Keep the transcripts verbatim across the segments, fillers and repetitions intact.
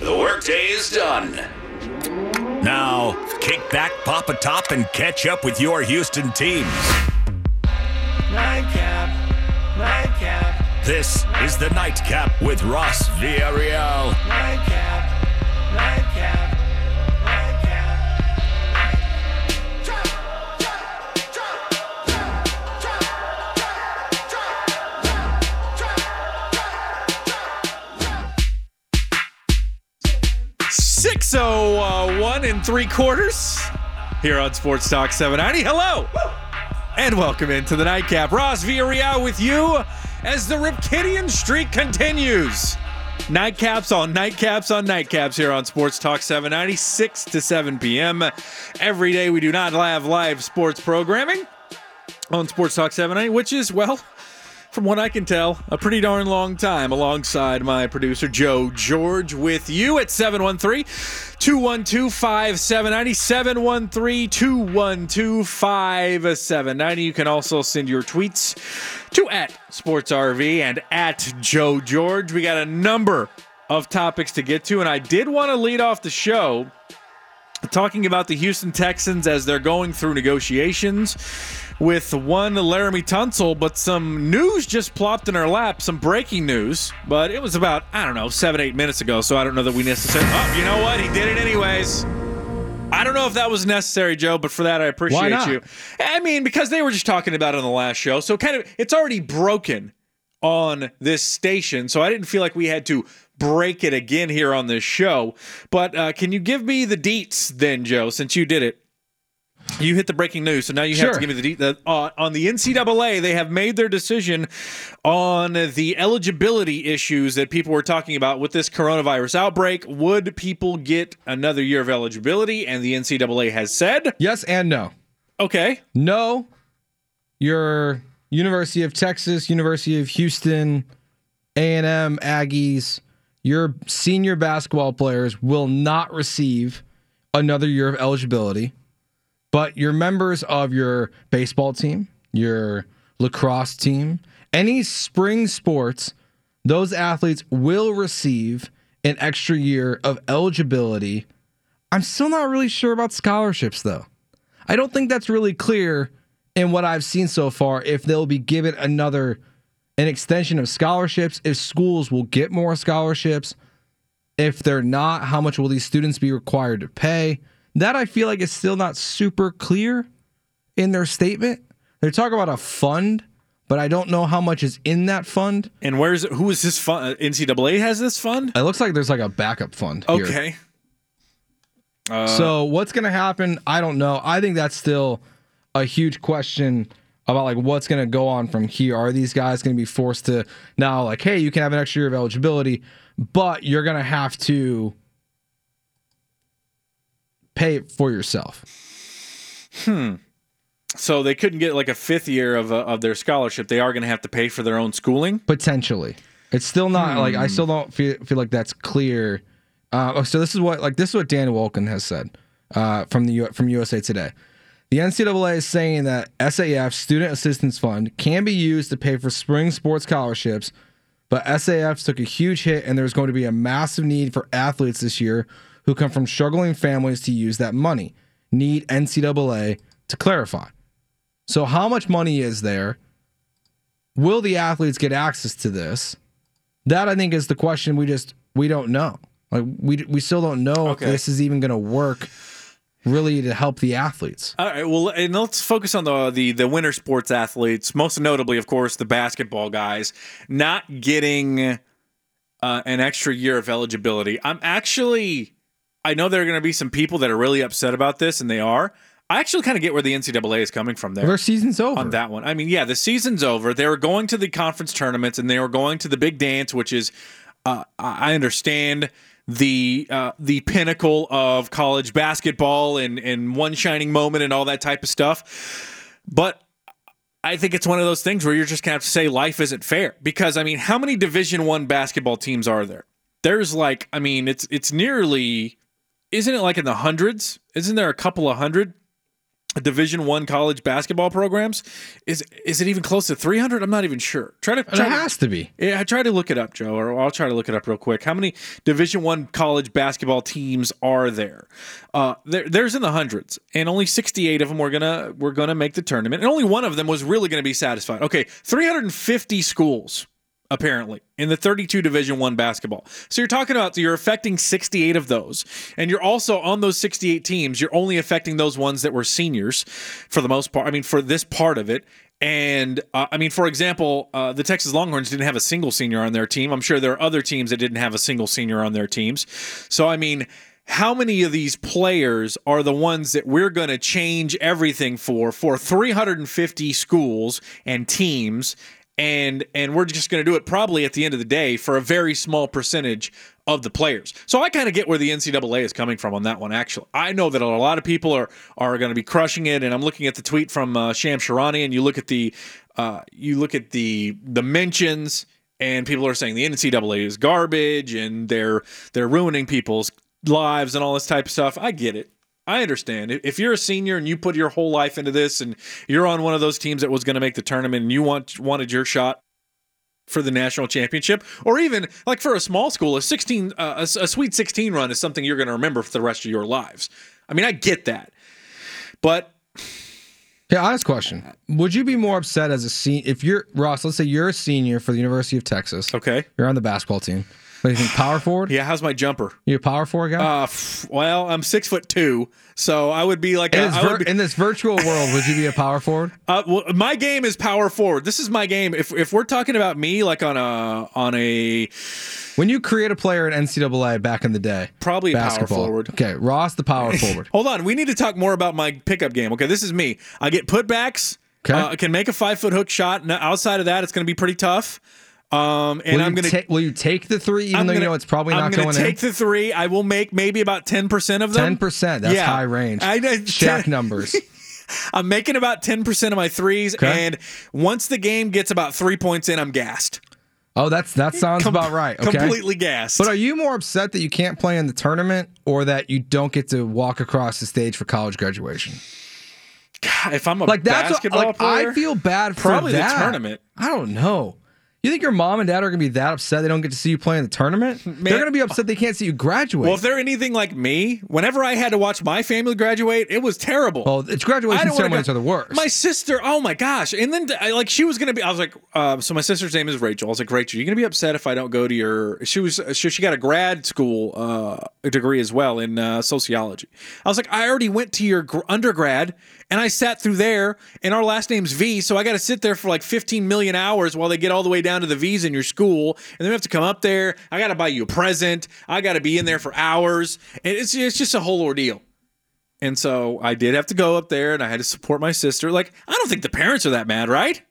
The workday is done. Now, kick back, pop a top, and catch up with your Houston teams. Nightcap, Nightcap. This is the Nightcap with Ross Villarreal. Nightcap, Nightcap. six oh one and three quarters here on Sports Talk seven ninety. Hello and welcome into the Nightcap. Ross Villarreal with you as the Ripkidian streak continues. Nightcaps on nightcaps on nightcaps here on Sports Talk seven ninety, six to seven p.m. Every day we do not have live sports programming on Sports Talk seven ninety, which is, well, from what I can tell, a pretty darn long time, alongside my producer, Joe George, with you at seven one three, two one two, five seven nine zero, seven one three, two one two, five seven nine zero. You can also send your tweets to at SportsRV and at Joe George. We got a number of topics to get to, and I did want to lead off the show talking about the Houston Texans as they're going through negotiations with one Laremy Tunsil, but some news just plopped in our lap, some breaking news, but it was about, I don't know, seven, eight minutes ago, so I don't know that we necessarily... Oh, you know what? He did it anyways. I don't know if that was necessary, Joe, but for that, I appreciate Why not? you. I mean, because they were just talking about it on the last show, so kind of it's already broken on this station, so I didn't feel like we had to break it again here on this show, but uh, can you give me the deets then, Joe, since you did it? You hit the breaking news, so now you sure. have to give me the, the uh, on the N C double A. They have made their decision on the eligibility issues that people were talking about with this coronavirus outbreak. Would people get another year of eligibility? And the N C double A has said yes and no. Okay, no. Your University of Texas, University of Houston, A and M Aggies, your senior basketball players will not receive another year of eligibility. But your members of your baseball team, your lacrosse team, any spring sports, those athletes will receive an extra year of eligibility. I'm still not really sure about scholarships, though. I don't think that's really clear in what I've seen so far if they'll be given another, an extension of scholarships, if schools will get more scholarships. If they're not, how much will these students be required to pay? That I feel like is still not super clear in their statement. They're talking about a fund, but I don't know how much is in that fund. And where is it? Who is this fund? N C double A has this fund? It looks like there's like a backup fund. Okay. Uh, so what's going to happen? I don't know. I think that's still a huge question about like what's going to go on from here. Are these guys going to be forced to now like, hey, you can have an extra year of eligibility, but you're going to have to pay it for yourself. Hmm. So they couldn't get like a fifth year of uh, of their scholarship. They are going to have to pay for their own schooling? Potentially. It's still not hmm. like, I still don't feel, feel like that's clear. Uh, so this is what, like, this is what Dan Wolken has said uh, from the from U S A Today. The N C double A is saying that S A F, Student Assistance Fund, can be used to pay for spring sports scholarships, but S A F took a huge hit and there's going to be a massive need for athletes this year who come from struggling families to use that money. Need N C double A to clarify. So how much money is there? Will the athletes get access to this? That, I think, is the question we just, we don't know. Like we we still don't know okay. if this is even going to work really to help the athletes. All right, well, and let's focus on the, the, the winter sports athletes, most notably, of course, the basketball guys, not getting uh, an extra year of eligibility. I'm actually... I know there are going to be some people that are really upset about this, and they are. I actually kind of get where the N C double A is coming from there. Their season's over. On that one. I mean, yeah, the season's over. They were going to the conference tournaments, and they were going to the big dance, which is Uh, I understand the uh, the pinnacle of college basketball and, and one shining moment and all that type of stuff. But I think it's one of those things where you're just going to have to say life isn't fair. Because, I mean, how many Division I basketball teams are there? There's like, I mean, it's it's nearly, isn't it like in the hundreds? Isn't there a couple of hundred Division I college basketball programs? Is is it even close to three hundred? I'm not even sure. Try to. Try it has to, to be. Yeah, I try to look it up, Joe, or I'll try to look it up real quick. How many Division I college basketball teams are there? Uh, there there's in the hundreds, and only sixty-eight of them were gonna were gonna make the tournament, and only one of them was really gonna be satisfied. Okay, three hundred fifty schools. Apparently, in the thirty-two Division I basketball. So you're talking about, so you're affecting sixty-eight of those. And you're also, on those sixty-eight teams, you're only affecting those ones that were seniors for the most part. I mean, for this part of it. And, uh, I mean, for example, uh, the Texas Longhorns didn't have a single senior on their team. I'm sure there are other teams that didn't have a single senior on their teams. So, I mean, how many of these players are the ones that we're going to change everything for, for three hundred fifty schools and teams? And and we're just going to do it probably at the end of the day for a very small percentage of the players. So I kind of get where the N C double A is coming from on that one, actually. I know that a lot of people are are going to be crushing it, and I'm looking at the tweet from uh, Shams Charania, and you look at the uh, you look at the the mentions, and people are saying the N C double A is garbage, and they're they're ruining people's lives and all this type of stuff. I get it. I understand. If you're a senior and you put your whole life into this and you're on one of those teams that was going to make the tournament and you want wanted your shot for the national championship, or even like for a small school, a sixteen uh, a, a Sweet sixteen run is something you're going to remember for the rest of your lives. I mean, I get that. But yeah, honest question. Would you be more upset as a senior if you're Ross, let's say you're a senior for the University of Texas. Okay. You're on the basketball team. What do you think, power forward? Yeah, how's my jumper? You a power forward guy? Uh, f- well, I'm six foot two, so I would be like a, in, this vir- be- in this virtual world. Would you be a power forward? Uh, well, my game is power forward. This is my game. If if we're talking about me, like on a on a when you create a player in N C double A back in the day, probably basketball. A power forward. Okay, Ross, the power forward. Hold on, we need to talk more about my pickup game. Okay, this is me. I get putbacks. Okay, uh, I can make a five foot hook shot. Now, outside of that, it's going to be pretty tough. Um, and will I'm going to, ta- will you take the three, even I'm though gonna, you know, it's probably not going in? I'm going to take in? the three. I will make maybe about ten percent of them. ten percent. That's yeah. high range. I, I, Shack ten, numbers. I'm making about ten percent of my threes. Okay. And once the game gets about three points in, I'm gassed. Oh, that's, that sounds Com- about right. Okay. Completely gassed. But are you more upset that you can't play in the tournament or that you don't get to walk across the stage for college graduation? God, if I'm a like that's basketball a, like, player, I feel bad for probably that. The tournament. I don't know. You think your mom and dad are going to be that upset they don't get to see you play in the tournament? Man, they're going to be upset they can't see you graduate. Well, if they're anything like me, whenever I had to watch my family graduate, it was terrible. Well, it's graduation ceremonies gra- are the worst. My sister, oh my gosh. And then, I, like, she was going to be, I was like, uh, so my sister's name is Rachel. I was like, Rachel, you're going to be upset if I don't go to your, she was, she, she got a grad school uh, degree as well in uh, sociology. I was like, I already went to your gr- undergrad and I sat through there and our last name's V, so I got to sit there for like fifteen million hours while they get all the way down down to the V's in your school, and then we have to come up there. I got to buy you a present. I got to be in there for hours. And it's, it's just a whole ordeal. And so I did have to go up there, and I had to support my sister. Like, I don't think the parents are that mad, right?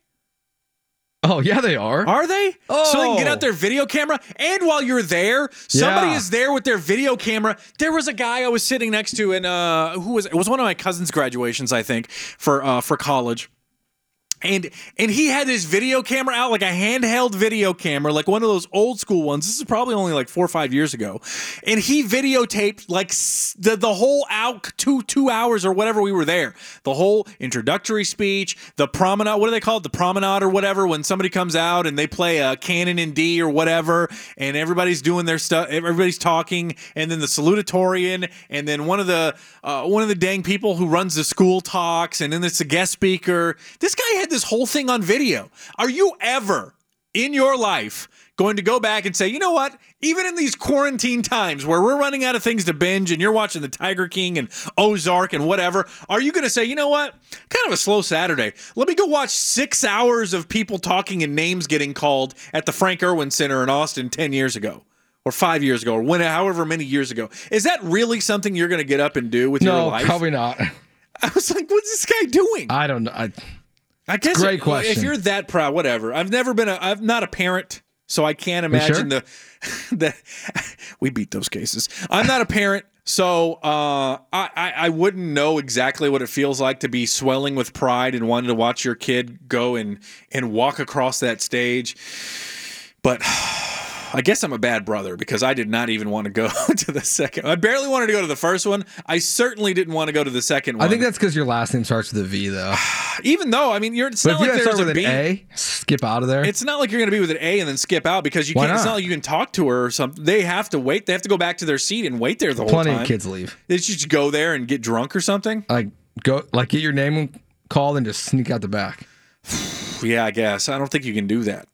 Oh, yeah, they are. Are they? Oh. So they can get out their video camera. And while you're there, somebody yeah. is there with their video camera. There was a guy I was sitting next to, and uh, who was it was one of my cousin's graduations, I think, for uh, for college. And and he had his video camera out, like a handheld video camera, like one of those old school ones. This is probably only like four or five years ago. And he videotaped like the, the whole out two, two hours or whatever we were there. The whole introductory speech, the promenade. What do they call it? The promenade or whatever. When somebody comes out and they play a canon in D or whatever. And everybody's doing their stuff. Everybody's talking. And then the salutatorian. And then one of the uh, one of the dang people who runs the school talks. And then it's a guest speaker. This guy had this whole thing on video. Are you ever in your life going to go back and say, you know what, even in these quarantine times where we're running out of things to binge and you're watching the Tiger King and Ozark and whatever, are you going to say, you know what, kind of a slow Saturday, let me go watch six hours of people talking and names getting called at the Frank Irwin Center in Austin ten years ago or five years ago or when, however many years ago? Is that really something you're going to get up and do with no, your life? No, probably not. I was like, what's this guy doing? I don't know. I I guess Great if, question. If you're that proud, whatever. I've never been a, I'm not a parent, So I can't imagine sure? the, the – we beat those cases. I'm not a parent, so uh, I, I wouldn't know exactly what it feels like to be swelling with pride and wanting to watch your kid go and, and walk across that stage. But I guess I'm a bad brother because I did not even want to go to the second. I barely wanted to go to the first one. I certainly didn't want to go to the second one. I think that's because your last name starts with a V, though. Even though, I mean, you're it's but not if like you there's start with a B. An A, skip out of there. It's not like you're going to be with an A and then skip out because you Why can't. Not? It's not like you can talk to her or something. They have to wait. They have to go back to their seat and wait there the whole Plenty time. Plenty of kids leave. They just go there and get drunk or something. Like go, like get your name called and just sneak out the back. Yeah, I guess. I don't think you can do that.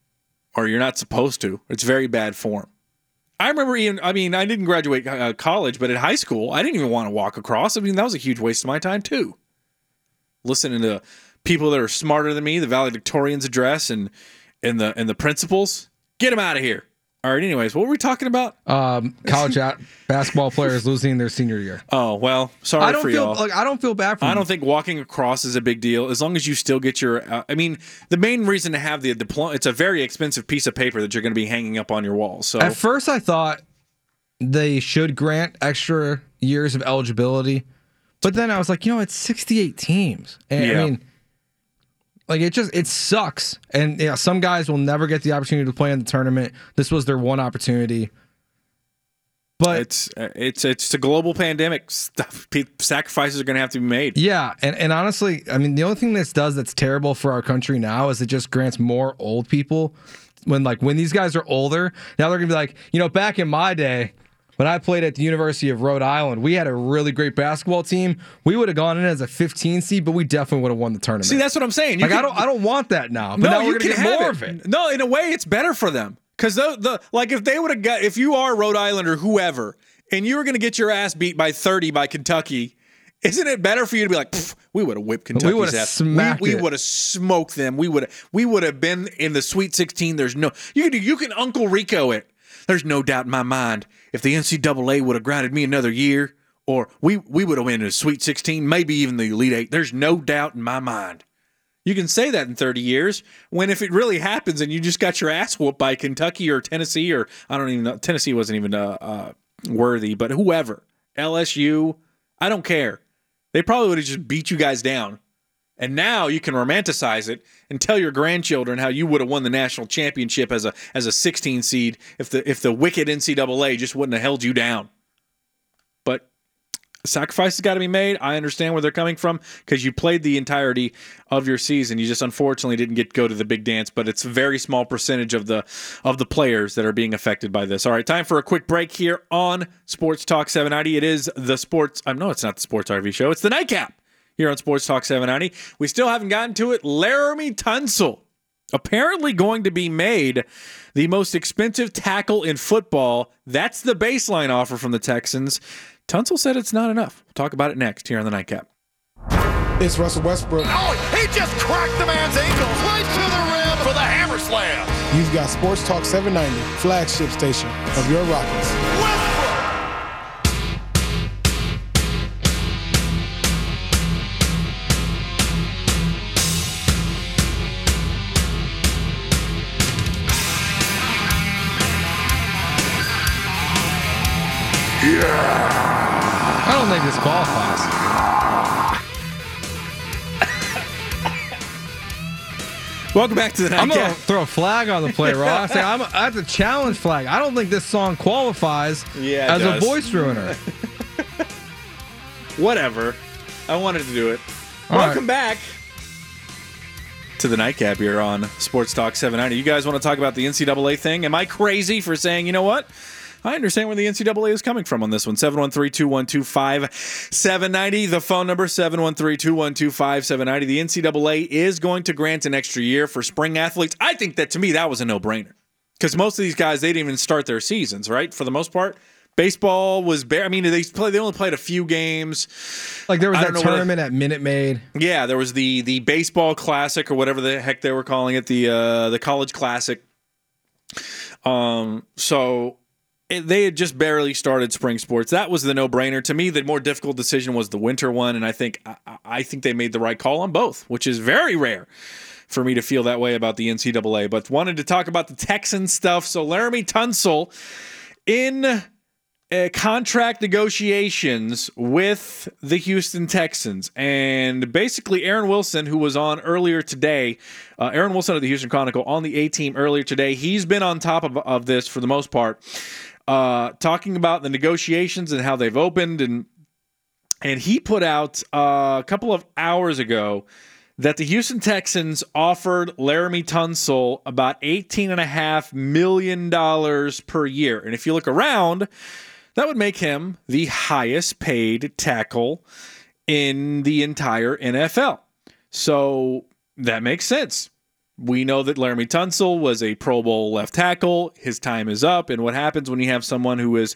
Or you're not supposed to. It's very bad form. I remember even, I mean, I didn't graduate uh, college, but in high school, I didn't even want to walk across. I mean, that was a huge waste of my time, too. Listening to people that are smarter than me, the valedictorian's address and and the and the principals. Get them out of here. All right, anyways, what were we talking about? Um, college basketball players losing their senior year. Oh, well, sorry I don't for feel, y'all. Like, I don't feel bad for I you. Don't think walking across is a big deal as long as you still get your uh, – I mean, the main reason to have the diploma – it's a very expensive piece of paper that you're going to be hanging up on your wall. So at first I thought they should grant extra years of eligibility, but then I was like, you know, it's sixty-eight teams. And yeah. I mean – Like, it just, it sucks. And, yeah, some guys will never get the opportunity to play in the tournament. This was their one opportunity. But it's it's it's a global pandemic. Stuff. Sacrifices are going to have to be made. Yeah, and, and honestly, I mean, the only thing this does that's terrible for our country now is it just grants more old people. When, like, when these guys are older, now they're going to be like, you know, back in my day, when I played at the University of Rhode Island, we had a really great basketball team. We would have gone in as a fifteen seed, but we definitely would have won the tournament. See, that's what I'm saying. You like, can, I don't, I don't want that now. But no, now we're going to get more it. of it. No, in a way, it's better for them because the, the like if they would have got if you are Rhode Island or whoever, and you were going to get your ass beat by thirty by Kentucky, isn't it better for you to be like, we would have whipped Kentucky's ass? We would have smacked We, we would have smoked them. We would have. We would have been in the Sweet sixteen. There's no you can you can Uncle Rico it. There's no doubt in my mind if the N C double A would have grounded me another year or we, we would have went to the Sweet sixteen, maybe even the Elite Eight. There's no doubt in my mind. You can say that in thirty years when if it really happens and you just got your ass whooped by Kentucky or Tennessee or I don't even know. Tennessee wasn't even uh, uh, worthy, but whoever. L S U, I don't care. They probably would have just beat you guys down. And now you can romanticize it and tell your grandchildren how you would have won the national championship as a as a sixteen seed if the if the wicked N C double A just wouldn't have held you down. But sacrifice has got to be made. I understand where they're coming from because you played the entirety of your season. You just unfortunately didn't get to go to the big dance, but it's a very small percentage of the of the players that are being affected by this. All right, time for a quick break here on Sports Talk seven ninety. It is the Sports um, – no, it's not the Sports R V Show. It's the Nightcap. Here on Sports Talk seven ninety, we still haven't gotten to it. Laremy Tunsil, apparently going to be made the most expensive tackle in football. That's the baseline offer from the Texans. Tunsil said it's not enough. We'll talk about it next here on the Nightcap. It's Russell Westbrook. Oh, he just cracked the man's ankles right to the rim for the hammer slam. You've got Sports Talk seven ninety, flagship station of your Rockets. Westbrook! Yeah. I don't think this qualifies. Welcome back to the Nightcap. I'm going to throw a flag on the play, Ross. I'm a, that's a challenge flag. I don't think this song qualifies yeah, as does. a voice ruiner. Whatever. I wanted to do it. All Welcome right. back to the Nightcap here on Sports Talk seven ninety. You guys want to talk about the N C double A thing? Am I crazy for saying, you know what? I understand where the N C double A is coming from on this one. seven one three, two one two, five seven nine zero. The phone number, seven one three, two one two, five seven nine zero. The N C double A is going to grant an extra year for spring athletes. I think that, to me, that was a no-brainer. Because most of these guys, they didn't even start their seasons, right? For the most part. Baseball was bare. I mean, they play. They only played a few games. Like there was that tournament at Minute Maid. Yeah, there was the the baseball classic or whatever the heck they were calling it. The, uh, the college classic. Um. So... It, they had just barely started spring sports. That was the no-brainer. To me, the more difficult decision was the winter one, and I think I, I think they made the right call on both, which is very rare for me to feel that way about the N C double A, but wanted to talk about the Texan stuff. So Laremy Tunsil in uh, contract negotiations with the Houston Texans, and basically Aaron Wilson, who was on earlier today, uh, Aaron Wilson of the Houston Chronicle on the A-Team earlier today. He's been on top of, of this for the most part, uh, talking about the negotiations and how they've opened, and And he put out uh, a couple of hours ago that the Houston Texans offered Laremy Tunsil about eighteen point five million dollars per year. And if you look around, that would make him the highest paid tackle in the entire N F L. So that makes sense. We know that Laremy Tunsil was a Pro Bowl left tackle. His time is up. And what happens when you have someone who is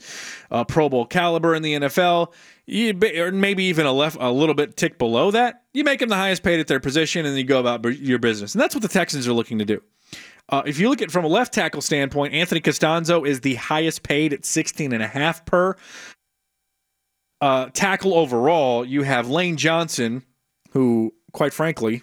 a Pro Bowl caliber in the N F L, you, or maybe even a left, a little bit tick below that, you make them the highest paid at their position and you go about your business. And that's what the Texans are looking to do. Uh, if you look at from a left tackle standpoint, Anthony Castonzo is the highest paid at sixteen and a half per uh, tackle overall. You have Lane Johnson, who, quite frankly,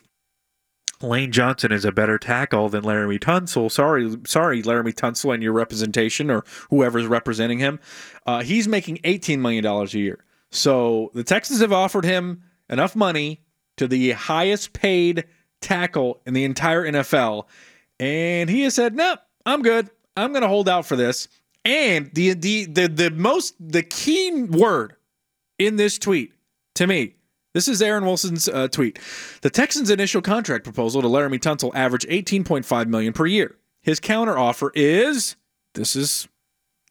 Lane Johnson is a better tackle than Laremy Tunsil. Sorry, sorry, Laremy Tunsil and your representation or whoever's representing him. Uh, he's making eighteen million dollars a year. So the Texans have offered him enough money to the highest paid tackle in the entire N F L. And he has said, no, I'm good. I'm going to hold out for this. And the, the, the, the most, the key word in this tweet to me, this is Aaron Wilson's uh, tweet. The Texans' initial contract proposal to Laremy Tunsil averaged eighteen point five million dollars per year. His counteroffer is, this is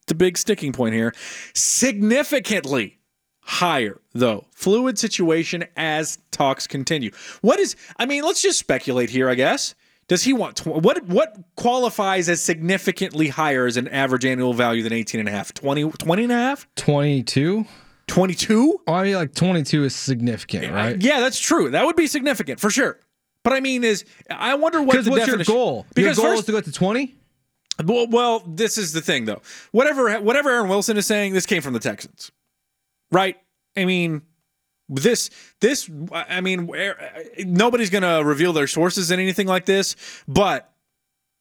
the big sticking point here, significantly higher, though. Fluid situation as talks continue. What is, I mean, let's just speculate here, I guess. Does he want, tw- what What qualifies as significantly higher as an average annual value than eighteen and a half? twenty, twenty and a half? twenty-two? twenty-two? Oh, I mean, like twenty-two is significant, right? Yeah, that's true. That would be significant for sure. But I mean, is I wonder what the what's definition, your goal? Because your goal first, is to go to twenty. Well, well, this is the thing though. Whatever, whatever Aaron Wilson is saying, this came from the Texans, right? I mean, this, this, I mean, nobody's going to reveal their sources in anything like this, but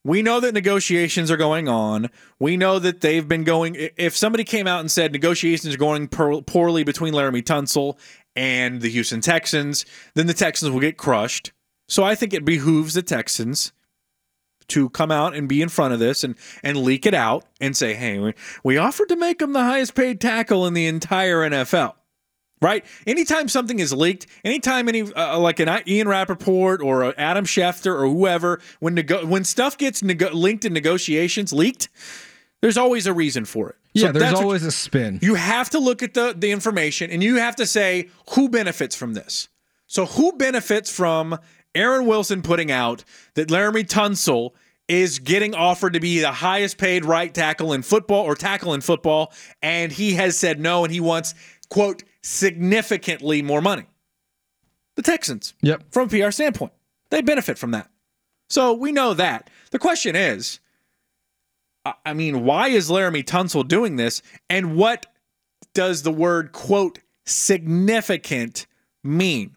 we know that negotiations are going on. We know that they've been going. If somebody came out and said negotiations are going poorly between Laremy Tunsil and the Houston Texans, then the Texans will get crushed. So I think it behooves the Texans to come out and be in front of this and, and leak it out and say, hey, we, we offered to make him the highest paid tackle in the entire N F L. Right? Anytime something is leaked, anytime any uh, like an Ian Rappaport or a Adam Schefter or whoever, when nego- when stuff gets nego- linked in negotiations, leaked, there's always a reason for it. Yeah, so there's always you, a spin. You have to look at the, the information and you have to say who benefits from this. So who benefits from Aaron Wilson putting out that Laremy Tunsil is getting offered to be the highest paid right tackle in football or tackle in football, and he has said no and he wants, quote, significantly more money? The Texans. Yep. From a P R standpoint, they benefit from that. So we know that. The question is, I mean, why is Laremy Tunsil doing this? And what does the word, quote, significant mean?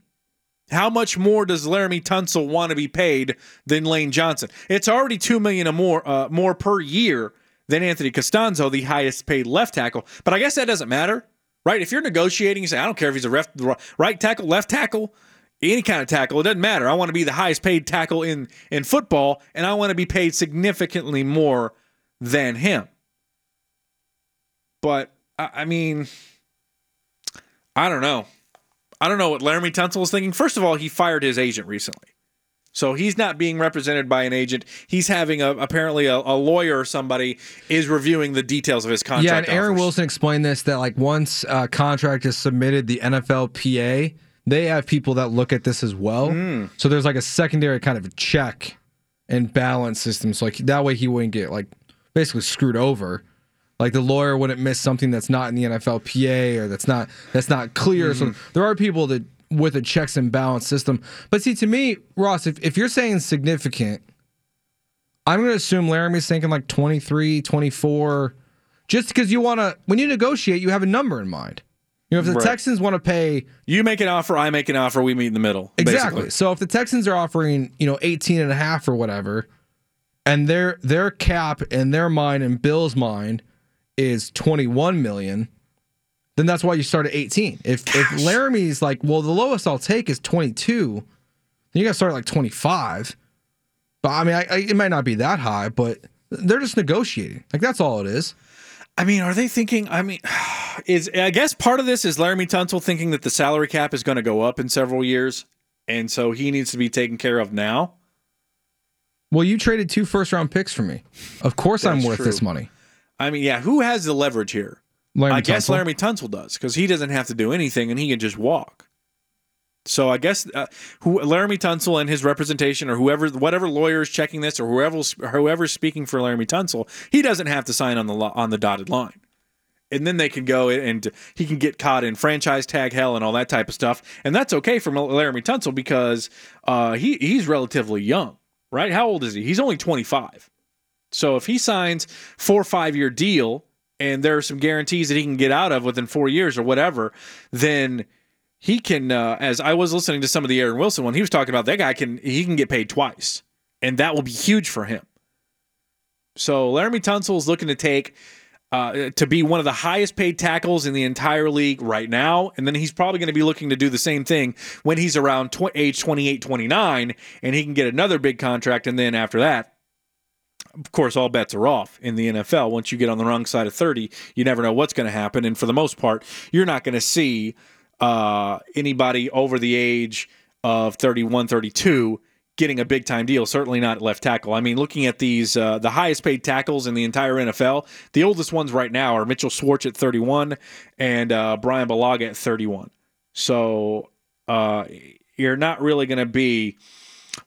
How much more does Laremy Tunsil want to be paid than Lane Johnson? It's already two million dollars or more, uh, more per year than Anthony Castonzo, the highest paid left tackle. But I guess that doesn't matter. Right? If you're negotiating, you say, I don't care if he's a ref, right tackle, left tackle, any kind of tackle. It doesn't matter. I want to be the highest paid tackle in, in football, and I want to be paid significantly more than him. But, I, I mean, I don't know. I don't know what Laremy Tunsil is thinking. First of all, he fired his agent recently. So he's not being represented by an agent. He's having a, apparently a, a lawyer or somebody is reviewing the details of his contract. Yeah, and Aaron offers. Wilson explained this, that like once a contract is submitted, the N F L P A, they have people that look at this as well. Mm. So there's like a secondary kind of check and balance system. So like that way he wouldn't get like basically screwed over. Like the lawyer wouldn't miss something that's not in the N F L P A or that's not that's not clear. Mm-hmm. So there are people that, with a checks and balance system. But see, to me, Ross, if, if you're saying significant, I'm going to assume Laramie's thinking like twenty-three, twenty-four, just because you want to, when you negotiate, you have a number in mind. You know, if the right. Texans want to pay, you make an offer, I make an offer, we meet in the middle. Exactly. Basically. So if the Texans are offering, you know, eighteen and a half or whatever, and their their cap in their mind and Bill's mind is twenty-one million, then that's why you start at eighteen. If Gosh. if Laramie's like, well, the lowest I'll take is twenty-two, then you got to start at like twenty-five. But I mean, I, I, it might not be that high, but they're just negotiating. Like, that's all it is. I mean, are they thinking? I mean, is I guess part of this is Laremy Tunsil thinking that the salary cap is going to go up in several years, and so he needs to be taken care of now. Well, you traded two first round picks for me. Of course, I'm worth true. this money. I mean, yeah, who has the leverage here? Laremy I Tunsil. guess Laremy Tunsil does, because he doesn't have to do anything and he can just walk. So I guess uh, who, Laremy Tunsil and his representation, or whoever, whatever lawyer is checking this, or whoever, whoever's speaking for Laremy Tunsil, he doesn't have to sign on the lo- on the dotted line, and then they can go and he can get caught in franchise tag hell and all that type of stuff, and that's okay for Laremy Tunsil because uh, he he's relatively young, right? How old is he? He's only twenty-five. So if he signs four or five year deal and there are some guarantees that he can get out of within four years or whatever, then he can, uh, as I was listening to some of the Aaron Wilson one, he was talking about that guy can he can get paid twice, and that will be huge for him. So Laremy Tunsil is looking to take uh, to be one of the highest paid tackles in the entire league right now, and then he's probably going to be looking to do the same thing when he's around tw- age twenty-eight, twenty-nine, and he can get another big contract, and then after that, of course, all bets are off in the N F L. Once you get on the wrong side of thirty, you never know what's going to happen, and for the most part, you're not going to see Uh, anybody over the age of thirty-one, thirty-two getting a big time deal, certainly not left tackle. I mean, looking at these, uh, the highest paid tackles in the entire N F L, the oldest ones right now are Mitchell Schwartz at thirty-one and uh, Brian Balaga at thirty-one. So uh, you're not really going to be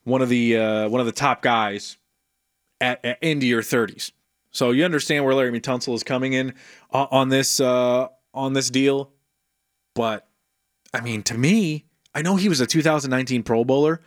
one of the uh, one of the top guys at, at into your thirties. So you understand where Laremy Tunsil is coming in uh, on this uh, on this deal, but I mean, to me, I know he was a two thousand nineteen Pro Bowler,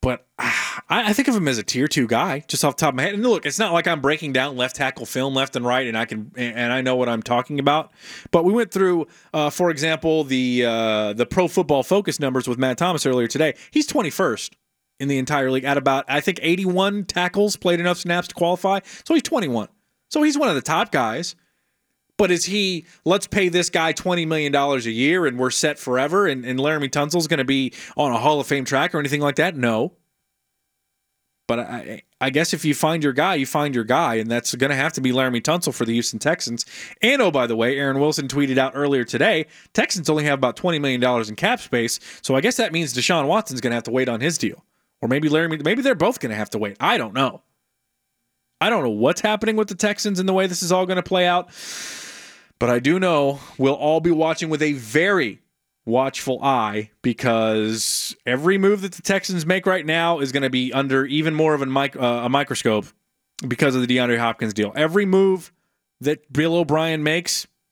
but I, I think of him as a tier two guy, just off the top of my head. And look, it's not like I'm breaking down left tackle film left and right, and I can and I know what I'm talking about. But we went through, uh, for example, the uh, the Pro Football Focus numbers with Matt Thomas earlier today. He's twenty-first in the entire league at about, I think, eighty-one tackles, played enough snaps to qualify. So he's twenty-one. So he's one of the top guys. But is he, let's pay this guy twenty million dollars a year and we're set forever, and, and Laremy Tunsil's going to be on a Hall of Fame track or anything like that? No. But I, I guess if you find your guy, you find your guy, and that's going to have to be Laremy Tunsil for the Houston Texans. And, oh, by the way, Aaron Wilson tweeted out earlier today, Texans only have about twenty million dollars in cap space, so I guess that means Deshaun Watson's going to have to wait on his deal. Or maybe Laremy, maybe they're both going to have to wait. I don't know. I don't know what's happening with the Texans and the way this is all going to play out. But I do know we'll all be watching with a very watchful eye, because every move that the Texans make right now is going to be under even more of a, mic- uh, a microscope because of the DeAndre Hopkins deal. Every move that Bill O'Brien makes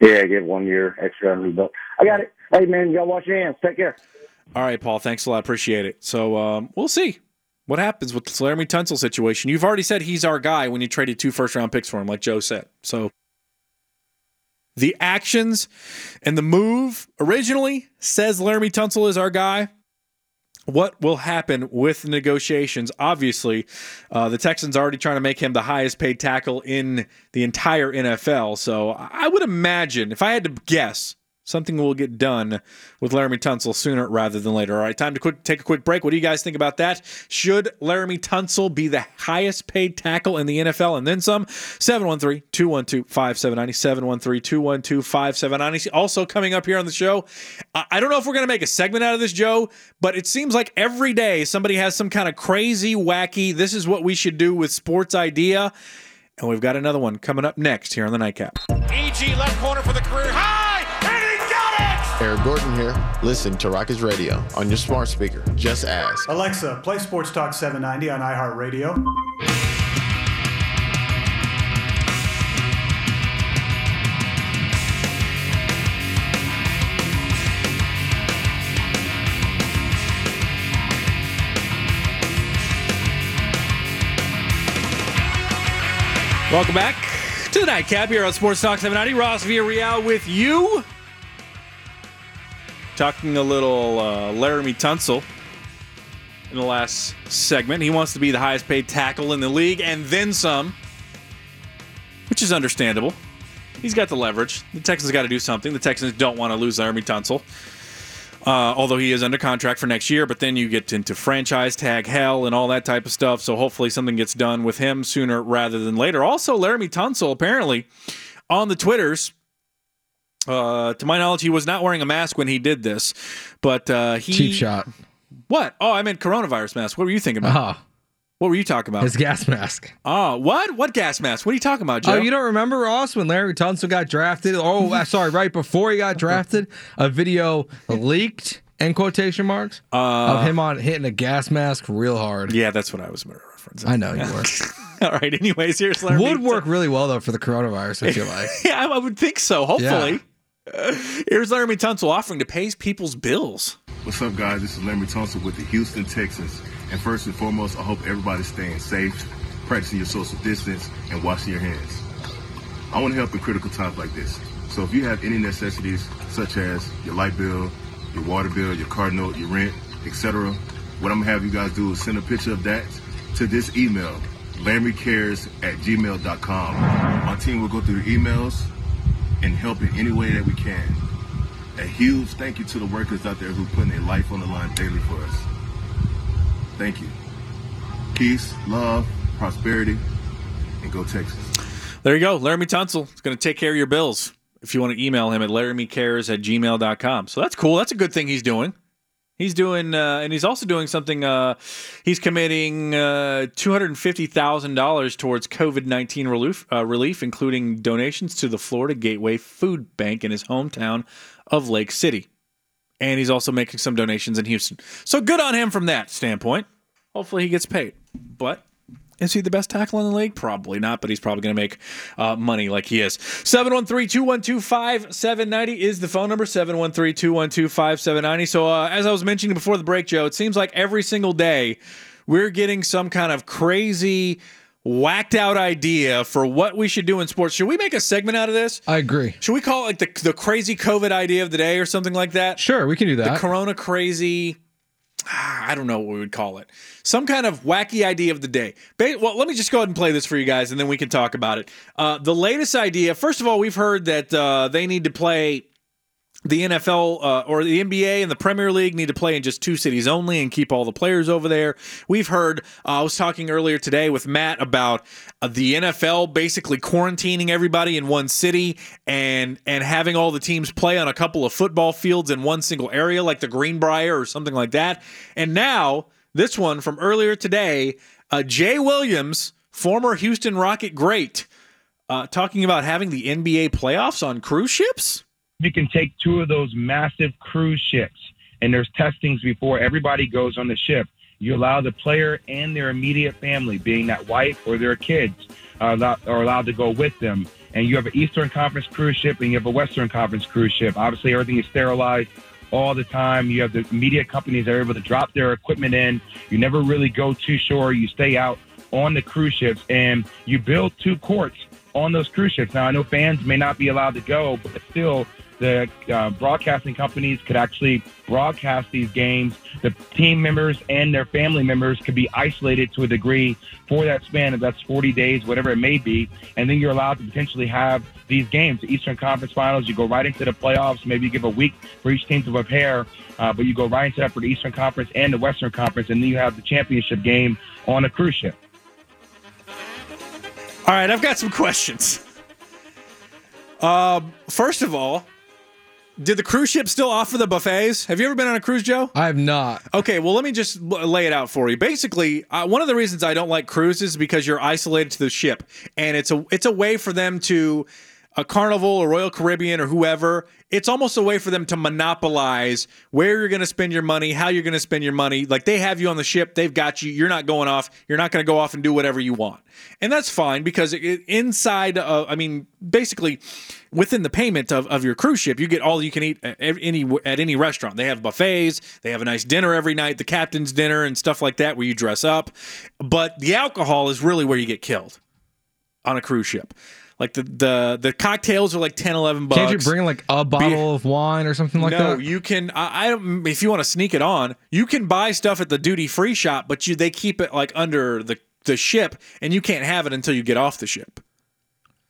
Yeah, get one year extra under the belt. I got it. Hey, man, y'all wash your hands. Take care. All right, Paul. Thanks a lot. Appreciate it. So um, we'll see what happens with the Laremy Tunsil situation. You've already said he's our guy when you traded two first-round picks for him, like Joe said. So the actions and the move originally says Laremy Tunsil is our guy. What will happen with negotiations? Obviously, uh, the Texans are already trying to make him the highest-paid tackle in the entire N F L. So I would imagine, if I had to guess, something will get done with Laremy Tunsil sooner rather than later. All right, time to quick take a quick break. What do you guys think about that? Should Laremy Tunsil be the highest-paid tackle in the N F L and then some? seven one three, two one two, five seven nine zero. seven one three, two one two, five seven nine zero. Also coming up here on the show, I don't know if we're going to make a segment out of this, Joe, but it seems like every day somebody has some kind of crazy, wacky, this is what we should do with sports idea. And we've got another one coming up next here on the Nightcap. E G left corner for the career high. Eric Gordon here. Listen to Rockets Radio on your smart speaker. Just ask Alexa, play Sports Talk seven ninety on iHeartRadio. Welcome back to the Nightcap here on Sports Talk seven ninety. Ross Villarreal with you. Talking a little uh, Laremy Tunsil in the last segment. He wants to be the highest paid tackle in the league and then some, which is understandable. He's got the leverage. The Texans got to do something. The Texans don't want to lose Laremy Tunsil, uh, although he is under contract for next year. But then you get into franchise tag hell and all that type of stuff. So hopefully something gets done with him sooner rather than later. Also, Laremy Tunsil apparently on the Twitters. Uh, to my knowledge, he was not wearing a mask when he did this, but uh, he cheap shot. What? Oh, I meant coronavirus mask. What were you thinking about? Uh-huh. What were you talking about? His gas mask. Oh, what? What gas mask? What are you talking about, Joe? Oh, you don't remember, Ross, when Laremy Tunsil got drafted? Oh, sorry, right before he got drafted, a video leaked in quotation marks uh, of him on hitting a gas mask real hard. Yeah, that's what I was referencing. I know you were. All right. Anyways, here's Laremy. Would work really well though for the coronavirus. I feel like. Yeah, I would think so. Hopefully. Yeah. Here's Laremy Tunsil offering to pay people's bills. What's up, guys? This is Laremy Tunsil with the Houston Texans. And first and foremost, I hope everybody's staying safe, practicing your social distance, and washing your hands. I want to help in critical times like this. So if you have any necessities, such as your light bill, your water bill, your car note, your rent, et cetera, what I'm going to have you guys do is send a picture of that to this email, laremy cares at gmail dot com. My team will go through the emails and help in any way that we can. A huge thank you to the workers out there who are putting their life on the line daily for us. Thank you. Peace, love, prosperity, and go Texas. There you go. Laremy Tunsil is going to take care of your bills if you want to email him at laremy cares at gmail dot com. So that's cool. That's a good thing he's doing. He's doing, uh, and he's also doing something, uh, he's committing uh, two hundred fifty thousand dollars towards COVID nineteen relief, uh, relief, including donations to the Florida Gateway Food Bank in his hometown of Lake City. And he's also making some donations in Houston. So good on him from that standpoint. Hopefully he gets paid. But is he the best tackle in the league? Probably not, but he's probably going to make uh, money like he is. seven one three, two one two, five seven nine zero is the phone number, seven one three, two one two, five seven nine zero. So uh, as I was mentioning before the break, Joe, it seems like every single day we're getting some kind of crazy, whacked-out idea for what we should do in sports. Should we make a segment out of this? I agree. Should we call it like the, the crazy COVID idea of the day or something like that? Sure, we can do that. The corona crazy... I don't know what we would call it. Some kind of wacky idea of the day. Well, let me just go ahead and play this for you guys, and then we can talk about it. Uh, the latest idea, first of all, we've heard that uh, they need to play the N F L uh, or the N B A and the Premier League need to play in just two cities only and keep all the players over there. We've heard, uh, I was talking earlier today with Matt about uh, the N F L basically quarantining everybody in one city and and having all the teams play on a couple of football fields in one single area, like the Greenbrier or something like that. And now, this one from earlier today, uh, Jay Williams, former Houston Rocket great, uh, talking about having the N B A playoffs on cruise ships. You can take two of those massive cruise ships, and there's testings before everybody goes on the ship. You allow the player and their immediate family, being that wife or their kids, are allowed, are allowed to go with them. And you have an Eastern Conference cruise ship, and you have a Western Conference cruise ship. Obviously, everything is sterilized all the time. You have the media companies that are able to drop their equipment in. You never really go to shore. You stay out on the cruise ships, and you build two courts on those cruise ships. Now, I know fans may not be allowed to go, but still, the uh, broadcasting companies could actually broadcast these games. The team members and their family members could be isolated to a degree for that span, if that's forty days, whatever it may be. And then you're allowed to potentially have these games, the Eastern Conference Finals. You go right into the playoffs. Maybe you give a week for each team to prepare, uh, but you go right into that for the Eastern Conference and the Western Conference, and then you have the championship game on a cruise ship. All right, I've got some questions. Uh, first of all, did the cruise ship still offer the buffets? Have you ever been on a cruise, Joe? I have not. Okay, well, let me just l- lay it out for you. Basically, uh, one of the reasons I don't like cruises is because you're isolated to the ship, and it's a it's a way for them to, a Carnival or Royal Caribbean or whoever, it's almost a way for them to monopolize where you're going to spend your money, how you're going to spend your money. Like, they have you on the ship, they've got you, you're not going off, you're not going to go off and do whatever you want. And that's fine, because it, inside, uh, I mean, basically, within the payment of, of your cruise ship, you get all you can eat at any at any restaurant. They have buffets. They have a nice dinner every night, the captain's dinner and stuff like that, where you dress up. But the alcohol is really where you get killed on a cruise ship. Like, the the, the cocktails are like ten, eleven bucks. Can't you bring like a bottle Be- of wine or something like no, that? No, you can. I, I don't, if you want to sneak it on, you can buy stuff at the duty free shop, but you they keep it like under the the ship, and you can't have it until you get off the ship.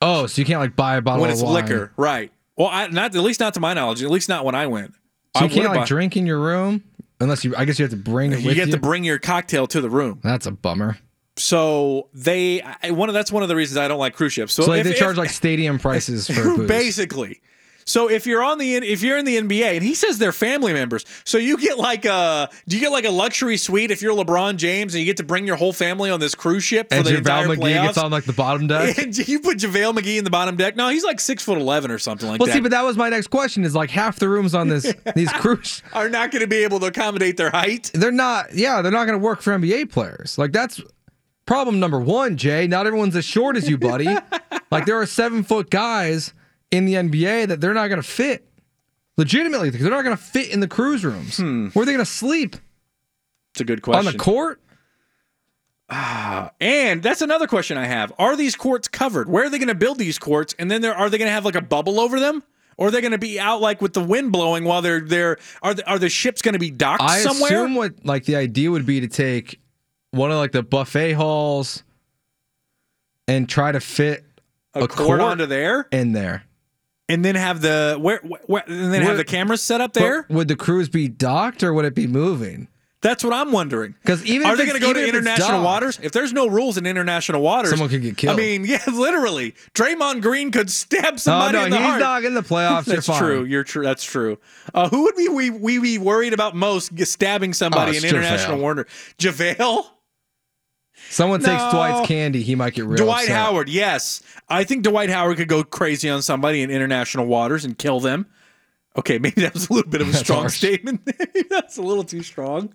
Oh, so you can't like buy a bottle when of wine. When it's liquor, right. Well, I, not at least not to my knowledge, at least not when I went. So I you can't like buy. drink in your room? Unless you, I guess you have to bring it you with you. You have to bring your cocktail to the room. That's a bummer. So they, I, one of that's one of the reasons I don't like cruise ships. So, so if, they charge if, like stadium prices for booze. Basically. So if you're on the if you're in the N B A, and he says they're family members, so you get like a do you get like a luxury suite if you're LeBron James, and you get to bring your whole family on this cruise ship for and the JaVale entire McGee playoffs? Gets on like the bottom deck. And you put JaVale McGee in the bottom deck? No, he's like six foot eleven or something like well, that. Well, see, but that was my next question: is like half the rooms on this these cruise are not going to be able to accommodate their height. They're not. Yeah, they're not going to work for N B A players. Like that's problem number one, Jay. Not everyone's as short as you, buddy. Like there are seven foot guys in the N B A that they're not going to fit. Legitimately, they're not going to fit in the cruise rooms. Hmm. Where are they going to sleep? It's a good question. On the court? Ah, and that's another question I have. Are these courts covered? Where are they going to build these courts? And then there, are they going to have like a bubble over them? Or are they going to be out like with the wind blowing while they're there? Are the, are the ships going to be docked I somewhere? I assume what like the idea would be to take one of like the buffet halls and try to fit a, a court, court onto there in there. And then have the where, where and then would, have the cameras set up there. Would the cruise be docked or would it be moving? That's what I'm wondering. Because even are if they going to go to international waters? If there's no rules in international waters, someone could get killed. I mean, yeah, literally, Draymond Green could stab somebody oh, no, in the he's heart. Not in the playoffs. That's you're true. You're true. That's true. Uh, who would we we we be worried about most stabbing somebody oh, in international waters? JaVale. Someone no. takes Dwight's candy, he might get real Dwight upset. Howard, yes. I think Dwight Howard could go crazy on somebody in international waters and kill them. Okay, maybe that was a little bit of a That's strong harsh. statement. That's a little too strong.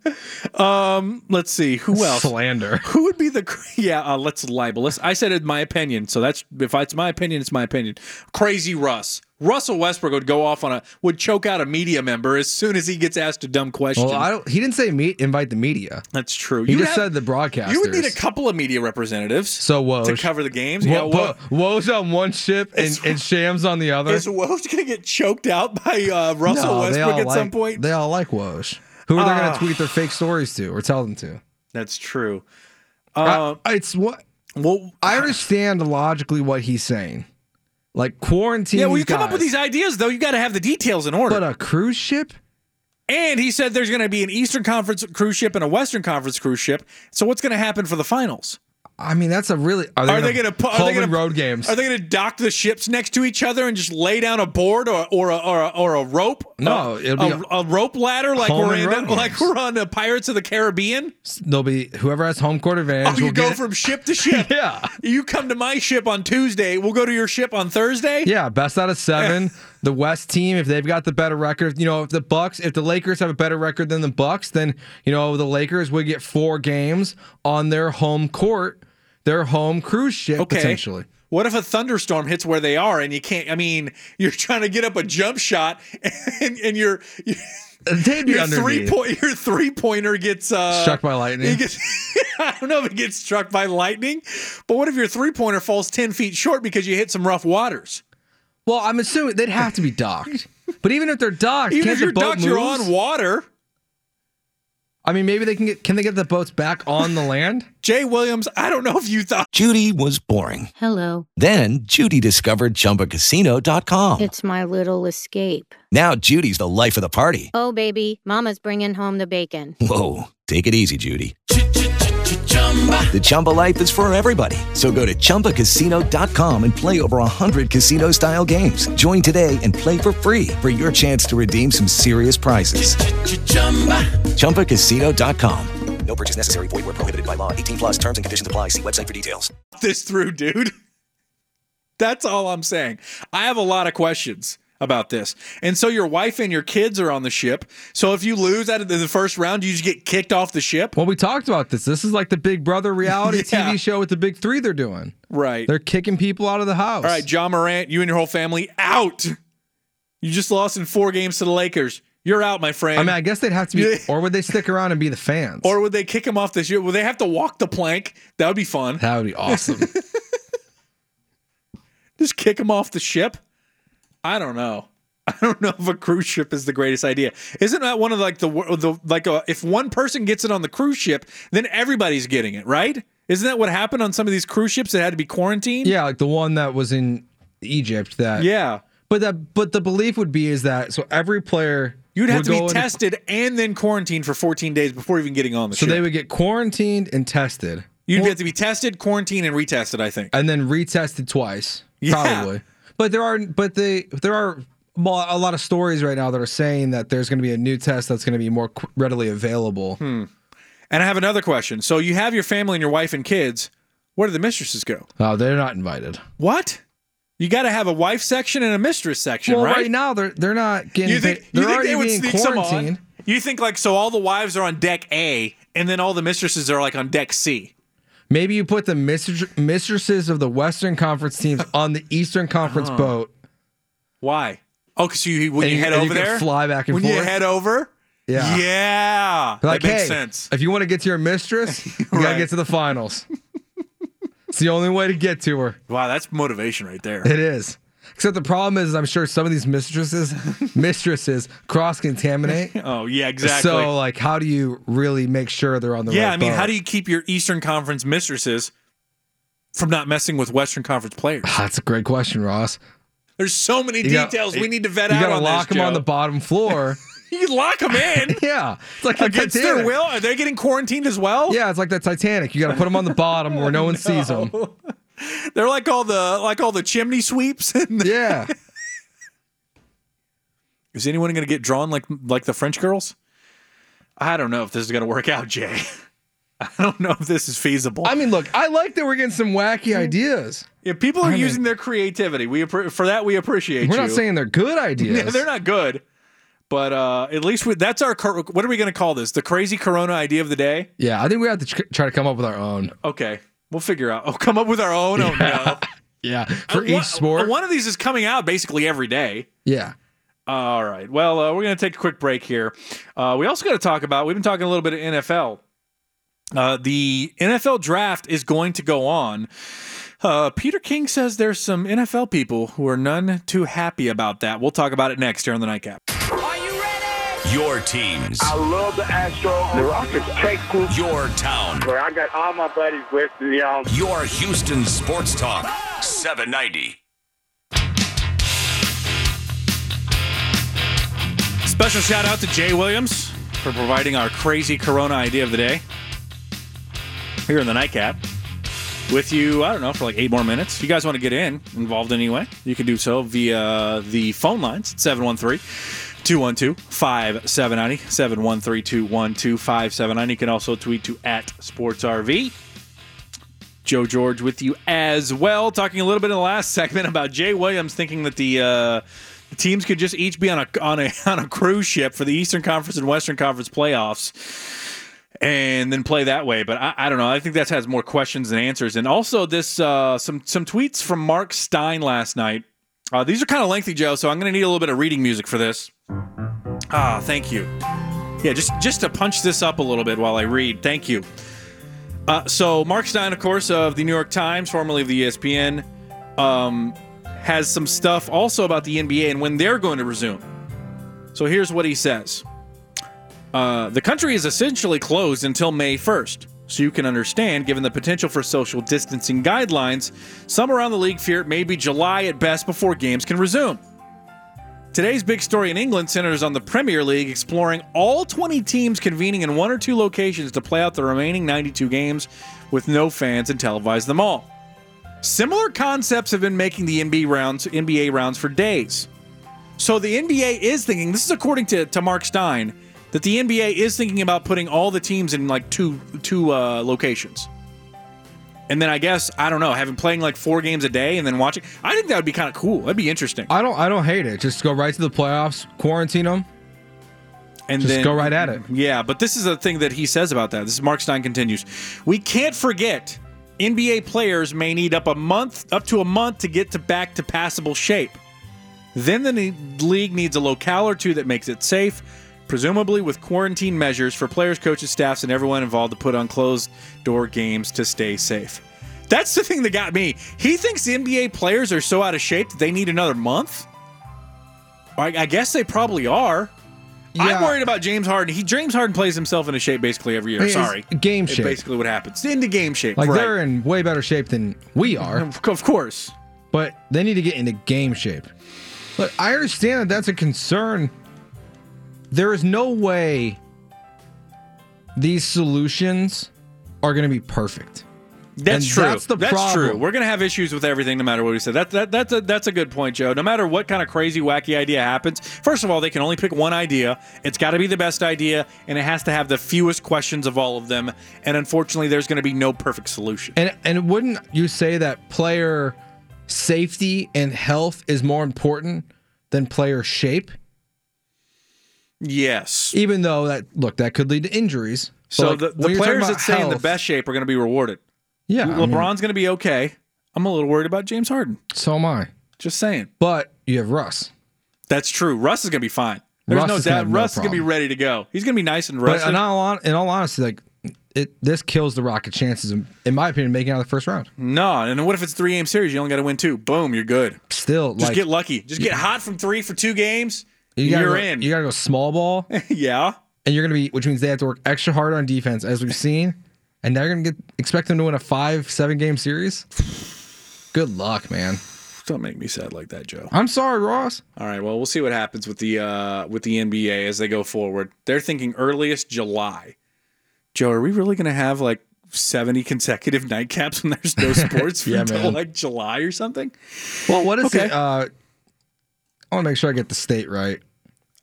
Um, let's see. Who else? Slander. Who would be the... Yeah, uh, let's libelous. I said it in my opinion, so that's if it's my opinion, it's my opinion. Crazy Russ. Russell Westbrook would go off on a... Would choke out a media member as soon as he gets asked a dumb question. Well, I don't, he didn't say meet, invite the media. That's true. He you just have, said the broadcasters. You would need a couple of media representatives so Woj. to cover the games. Woj, yeah, Woj. Woj's on one ship and, and Shams on the other. Is Woj going to get choked out by uh, Russell no, Westbrook at like, some point? They all like Woj. Who are they uh, going to tweet their fake stories to or tell them to? That's true. Uh, I, it's what... Well, I understand logically what he's saying. Like quarantine. Yeah, well, you guys. Come up with these ideas, though. You got to have the details in order. But a cruise ship? And he said there's going to be an Eastern Conference cruise ship and a Western Conference cruise ship. So what's going to happen for the finals? I mean, that's a really... Are they going to pull in road games? Are they going to dock the ships next to each other and just lay down a board or or a, or, a, or a rope? No, a, it'll be a, a, a rope ladder like we're in the, like we're on the Pirates of the Caribbean. There'll be whoever has home court advantage. Oh, you will go get from ship to ship. Yeah, you come to my ship on Tuesday. We'll go to your ship on Thursday. Yeah, best out of seven. The West team, if they've got the better record, you know, if the Bucks, if the Lakers have a better record than the Bucks, then you know the Lakers would get four games on their home court. Their home cruise ship, okay. Potentially. What if a thunderstorm hits where they are and you can't? I mean, you're trying to get up a jump shot and, and you're, you're, your three point, your three pointer gets uh, struck by lightning. Gets, I don't know if it gets struck by lightning, but what if your three pointer falls ten feet short because you hit some rough waters? Well, I'm assuming they'd have to be docked. But even if they're docked, even can't if you're the boat docked, move? You're on water. I mean, maybe they can get, can they get the boats back on the land? Jay Williams, I don't know if you thought. Judy was boring. Hello. Then Judy discovered Chumba Casino dot com. It's my little escape. Now Judy's the life of the party. Oh, baby, mama's bringing home the bacon. Whoa, take it easy, Judy. The Chumba life is for everybody. So go to Chumba Casino dot com and play over one hundred casino-style games. Join today and play for free for your chance to redeem some serious prizes. Ch-ch-chumba. Chumba Casino dot com. No purchase necessary. Void where prohibited by law. eighteen plus terms and conditions apply. See website for details. This through, dude. That's all I'm saying. I have a lot of questions about this. And so your wife and your kids are on the ship. So if you lose out of the first round, you just get kicked off the ship. Well, we talked about this. This is like the Big Brother reality yeah. T V show with the big three they're doing. Right. They're kicking people out of the house. All right, John Morant, you and your whole family out. You just lost in four games to the Lakers. You're out, my friend. I mean, I guess they'd have to be, or would they stick around and be the fans? Or would they kick him off the ship? Would they have to walk the plank? That would be fun. That would be awesome. Just kick him off the ship. I don't know. I don't know if a cruise ship is the greatest idea. Isn't that one of like the, the like a, if one person gets it on the cruise ship, then everybody's getting it, right? Isn't that what happened on some of these cruise ships that had to be quarantined? Yeah, like the one that was in Egypt. That yeah, but that but the belief would be is that so every player you'd have to be tested into, and then quarantined for fourteen days before even getting on the ship. So they would get quarantined and tested. You'd well, have to be tested, quarantined, and retested. I think, and then retested twice, yeah. Probably. But there are, but they, there are a lot of stories right now that are saying that there's going to be a new test that's going to be more readily available. Hmm. And I have another question. So you have your family and your wife and kids. Where do the mistresses go? Oh, they're not invited. What? You got to have a wife section and a mistress section, well, right? Right now they're they're not getting. You think, they're you think they would sneak some on? You think like so? All the wives are on deck A, and then all the mistresses are like on deck C. Maybe you put the mistresses of the Western Conference teams on the Eastern Conference oh. boat. Why? Oh, because you, when you, you head over you there? Fly back and when forth. When you head over? Yeah. Yeah. Like, that makes hey, sense. If you want to get to your mistress, you right. got to get to the finals. It's the only way to get to her. Wow, that's motivation right there. It is. Except the problem is, I'm sure some of these mistresses mistresses cross-contaminate. Oh, yeah, exactly. So, like, how do you really make sure they're on the yeah, right Yeah, I mean, boat? How do you keep your Eastern Conference mistresses from not messing with Western Conference players? That's a great question, Ross. There's so many you details got, we need to vet out on this, you got to lock them Joe. On the bottom floor. You lock them in? Yeah. It's like against their will? Are they getting quarantined as well? Yeah, it's like the Titanic. You got to put them on the bottom where no one no. sees them. They're like all the like all the chimney sweeps. And the yeah. Is anyone going to get drawn like like the French girls? I don't know if this is going to work out, Jay. I don't know if this is feasible. I mean, look, I like that we're getting some wacky ideas. Yeah, people are I using mean, their creativity. We for that we appreciate. We're you. Not saying they're good ideas. Yeah, they're not good, but uh, at least we, that's our. What are we going to call this? The crazy Corona idea of the day? Yeah, I think we have to try to come up with our own. Okay. We'll figure out. Oh, come up with our own. Oh, yeah. No. Yeah. For I, each one, sport. One of these is coming out basically every day. Yeah. All right. Well, uh, we're going to take a quick break here. Uh, we also got to talk about, we've been talking a little bit of N F L. Uh, the N F L draft is going to go on. Uh, Peter King says there's some N F L people who are none too happy about that. We'll talk about it next here on the Nightcap. Your teams. I love the Astros. The Rockets take cool. Your town. Where I got all my buddies with me. Your Houston Sports Talk seven ninety. Special shout out to Jay Williams for providing our crazy Corona idea of the day here in the Nightcap. With you, I don't know, for like eight more minutes. If you guys want to get in, involved anyway, you can do so via the phone lines, seven one three, two one two, five seven nine zero, seven one three, two one two, five seven nine zero. You can also tweet to at SportsRV. Joe George with you as well, talking a little bit in the last segment about Jay Williams thinking that the uh, the teams could just each be on a on a on a cruise ship for the Eastern Conference and Western Conference playoffs, and then play that way. But I, I don't know. I think that has more questions than answers. And also this uh, some some tweets from Mark Stein last night. Uh, these are kind of lengthy, Joe, so I'm going to need a little bit of reading music for this. Ah, thank you. Yeah, just just to punch this up a little bit while I read. Thank you. Uh, so Mark Stein, of course, of the New York Times, formerly of the E S P N, um, has some stuff also about the N B A and when they're going to resume. So here's what he says. Uh, the country is essentially closed until May first, so you can understand, given the potential for social distancing guidelines, some around the league fear it may be July at best before games can resume. Today's big story in England centers on the Premier League exploring all twenty teams convening in one or two locations to play out the remaining ninety-two games with no fans and televise them all. Similar concepts have been making the N B A rounds, N B A rounds for days. So the N B A is thinking, this is according to, to Mark Stein, that the N B A is thinking about putting all the teams in like two two uh, locations. And then I guess, I don't know, having playing like four games a day and then watching. I think that would be kind of cool. That'd be interesting. I don't I don't hate it. Just go right to the playoffs, quarantine them, and just then, go right at it. Yeah, but this is the thing that he says about that. This is Mark Stein continues. We can't forget N B A players may need up a month, up to a month to get to back to passable shape. Then the league needs a locale or two that makes it safe, presumably with quarantine measures for players, coaches, staffs, and everyone involved to put on closed-door games to stay safe. That's the thing that got me. He thinks the N B A players are so out of shape that they need another month? I, I guess they probably are. Yeah. I'm worried about James Harden. He James Harden plays himself into shape basically every year. It's Sorry. Game shape. It's basically what happens. Into game shape. Like, right. They're in way better shape than we are. Of course. But they need to get into game shape. Look, I understand that that's a concern. There is no way these solutions are going to be perfect. That's and true. That's, the that's problem. true. We're going to have issues with everything, no matter what we say. That, that, that's, a, that's a good point, Joe. No matter what kind of crazy, wacky idea happens, first of all, they can only pick one idea. It's got to be the best idea, and it has to have the fewest questions of all of them. And unfortunately, there's going to be no perfect solution. And, and wouldn't you say that player safety and health is more important than player shape? Yes. Even though that look that could lead to injuries. So like, the, the players that stay in the best shape are going to be rewarded. Yeah, LeBron's I mean, going to be okay. I'm a little worried about James Harden. So am I. Just saying. But you have Russ. That's true. Russ is going to be fine. There's Russ no doubt. Russ is going to be ready to go. He's going to be nice and rusty. But in all, in all honesty, like it, this kills the Rockets' chances, in, in my opinion, of making it out of the first round. No, and what if it's a three-game series? You only got to win two. Boom, you're good. Still, just like, get lucky. Just get hot from three for two games. You gotta you're go, in. You got to go small ball. Yeah. And you're going to be, which means they have to work extra hard on defense, as we've seen. And now you're going to get expect them to win a five, seven game series? Good luck, man. Don't make me sad like that, Joe. I'm sorry, Ross. All right. Well, we'll see what happens with the uh, with the N B A as they go forward. They're thinking earliest July. Joe, are we really going to have like seventy consecutive nightcaps when there's no sports yeah, until man. like July or something? Well, what is okay. it? Uh, I want to make sure I get the state right.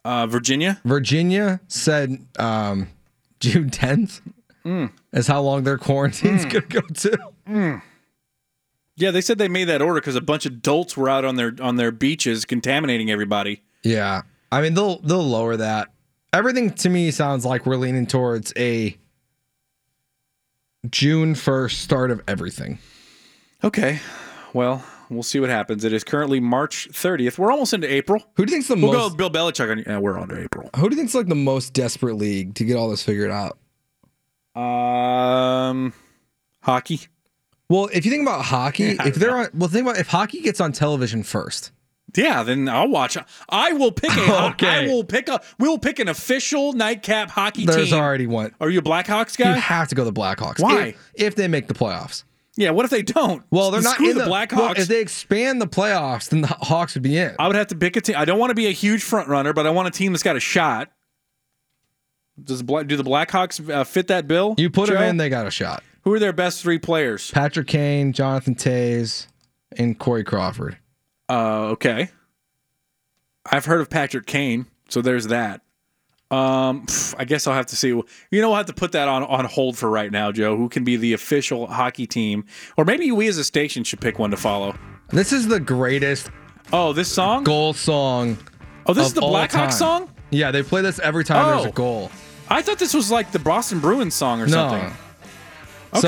Uh, Virginia? Virginia said um, June tenth mm. is how long their quarantine's mm. going to go to. Mm. Yeah, they said they made that order because a bunch of adults were out on their on their beaches contaminating everybody. Yeah. I mean, they'll they'll lower that. Everything to me sounds like we're leaning towards a June first start of everything. Okay. Well, we'll see what happens. It is currently March thirtieth. We're almost into April. Who do you think's the we'll most? We'll go with Bill Belichick. On, yeah, we're on to April. Who do you think's like the most desperate league to get all this figured out? Um, hockey. Well, if you think about hockey, yeah, if they're on, well, think about if hockey gets on television first. Yeah, then I'll watch. I will pick a. okay. I will pick a. We'll pick an official nightcap hockey There's team. There's already one. Are you a Blackhawks guy? You have to go to the Blackhawks. Why? If, if they make the playoffs. Yeah, what if they don't? Well, they're not in the Blackhawks. Well, if they expand the playoffs, then the Hawks would be in. I would have to pick a team. I don't want to be a huge front runner, but I want a team that's got a shot. Does do the Blackhawks uh, fit that bill? You put Joe? them in, they got a shot. Who are their best three players? Patrick Kane, Jonathan Toews, and Corey Crawford. Uh, okay. I've heard of Patrick Kane, so there's that. Um, I guess I'll have to see. You know, we'll have to put that on, on hold for right now, Joe. Who can be the official hockey team? Or maybe we as a station should pick one to follow. This is the greatest. Oh, this song? Goal song. Oh, this is the Blackhawks song? Yeah, they play this every time oh. there's a goal. I thought this was like the Boston Bruins song or no. something.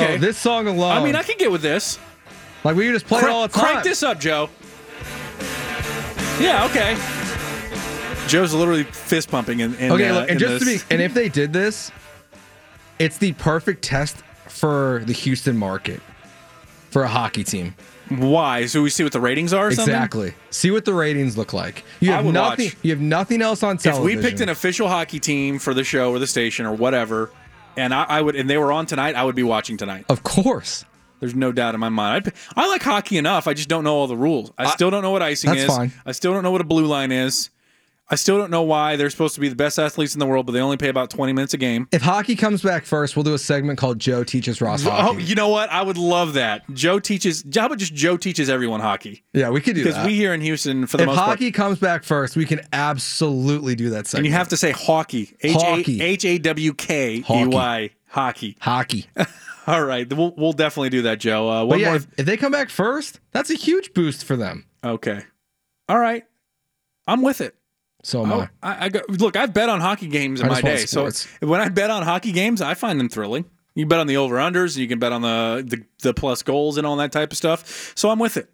Okay. So this song alone. I mean, I can get with this. Like, we just play Cra- it all the time. Crank this up, Joe. Yeah, okay. Joe's literally fist pumping in, in okay, uh, look, and just this. to be, and if they did this, it's the perfect test for the Houston market for a hockey team. Why? So we see what the ratings are or exactly. something? Exactly. See what the ratings look like. You have I would nothing watch. You have nothing else on television. If we picked an official hockey team for the show or the station or whatever, and I, I would and they were on tonight, I would be watching tonight. Of course. There's no doubt in my mind. I, I like hockey enough. I just don't know all the rules. I, I still don't know what icing that's is. Fine. I still don't know what a blue line is. I still don't know why they're supposed to be the best athletes in the world, but they only pay about twenty minutes a game. If hockey comes back first, we'll do a segment called Joe Teaches Ross oh, Hockey. You know what? I would love that. Joe teaches, how about just Joe teaches everyone hockey? Yeah, we could do that. Because we here in Houston, for the if most part. If hockey comes back first, we can absolutely do that segment. And you have to say hockey. H A W K E Y. Hockey. Hockey. All right. We'll, we'll definitely do that, Joe. Uh, one yeah, more. If, if they come back first, that's a huge boost for them. Okay. All right. I'm with it. So am oh, I. I go, look, I've bet on hockey games in I my day. So when I bet on hockey games, I find them thrilling. You bet on the over-unders, and you can bet on the, the, the plus goals and all that type of stuff. So I'm with it.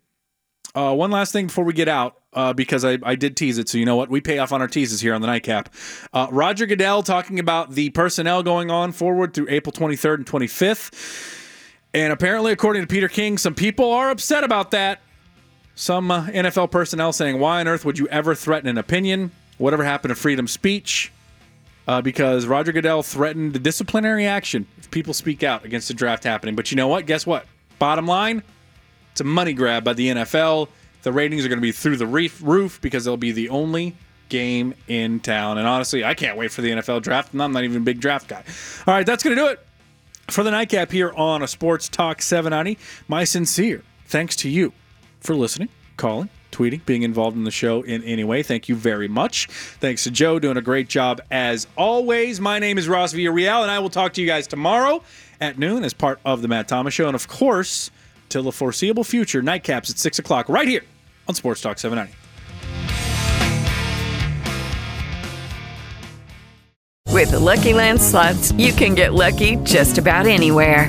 Uh, one last thing before we get out, uh, because I, I did tease it. So you know what? We pay off on our teases here on the Nightcap. Uh, Roger Goodell talking about the personnel going on forward through April twenty-third and twenty-fifth. And apparently, according to Peter King, some people are upset about that. Some uh, N F L personnel saying, why on earth would you ever threaten an opinion? Whatever happened to freedom of speech? Uh, because Roger Goodell threatened the disciplinary action if people speak out against the draft happening. But you know what? Guess what? Bottom line, it's a money grab by the N F L. The ratings are going to be through the roof because they'll be the only game in town. And honestly, I can't wait for the N F L draft, and I'm not even a big draft guy. All right, that's going to do it for the Nightcap here on a Sports Talk seven ninety. My sincere thanks to you for listening, calling, tweeting, being involved in the show in any way. Thank you very much. Thanks to Joe, doing a great job as always. My name is Ross Villarreal, and I will talk to you guys tomorrow at noon as part of the Matt Thomas Show. And, of course, till the foreseeable future, Nightcaps at six o'clock right here on Sports Talk seven ninety. With the Lucky Land Slots, you can get lucky just about anywhere.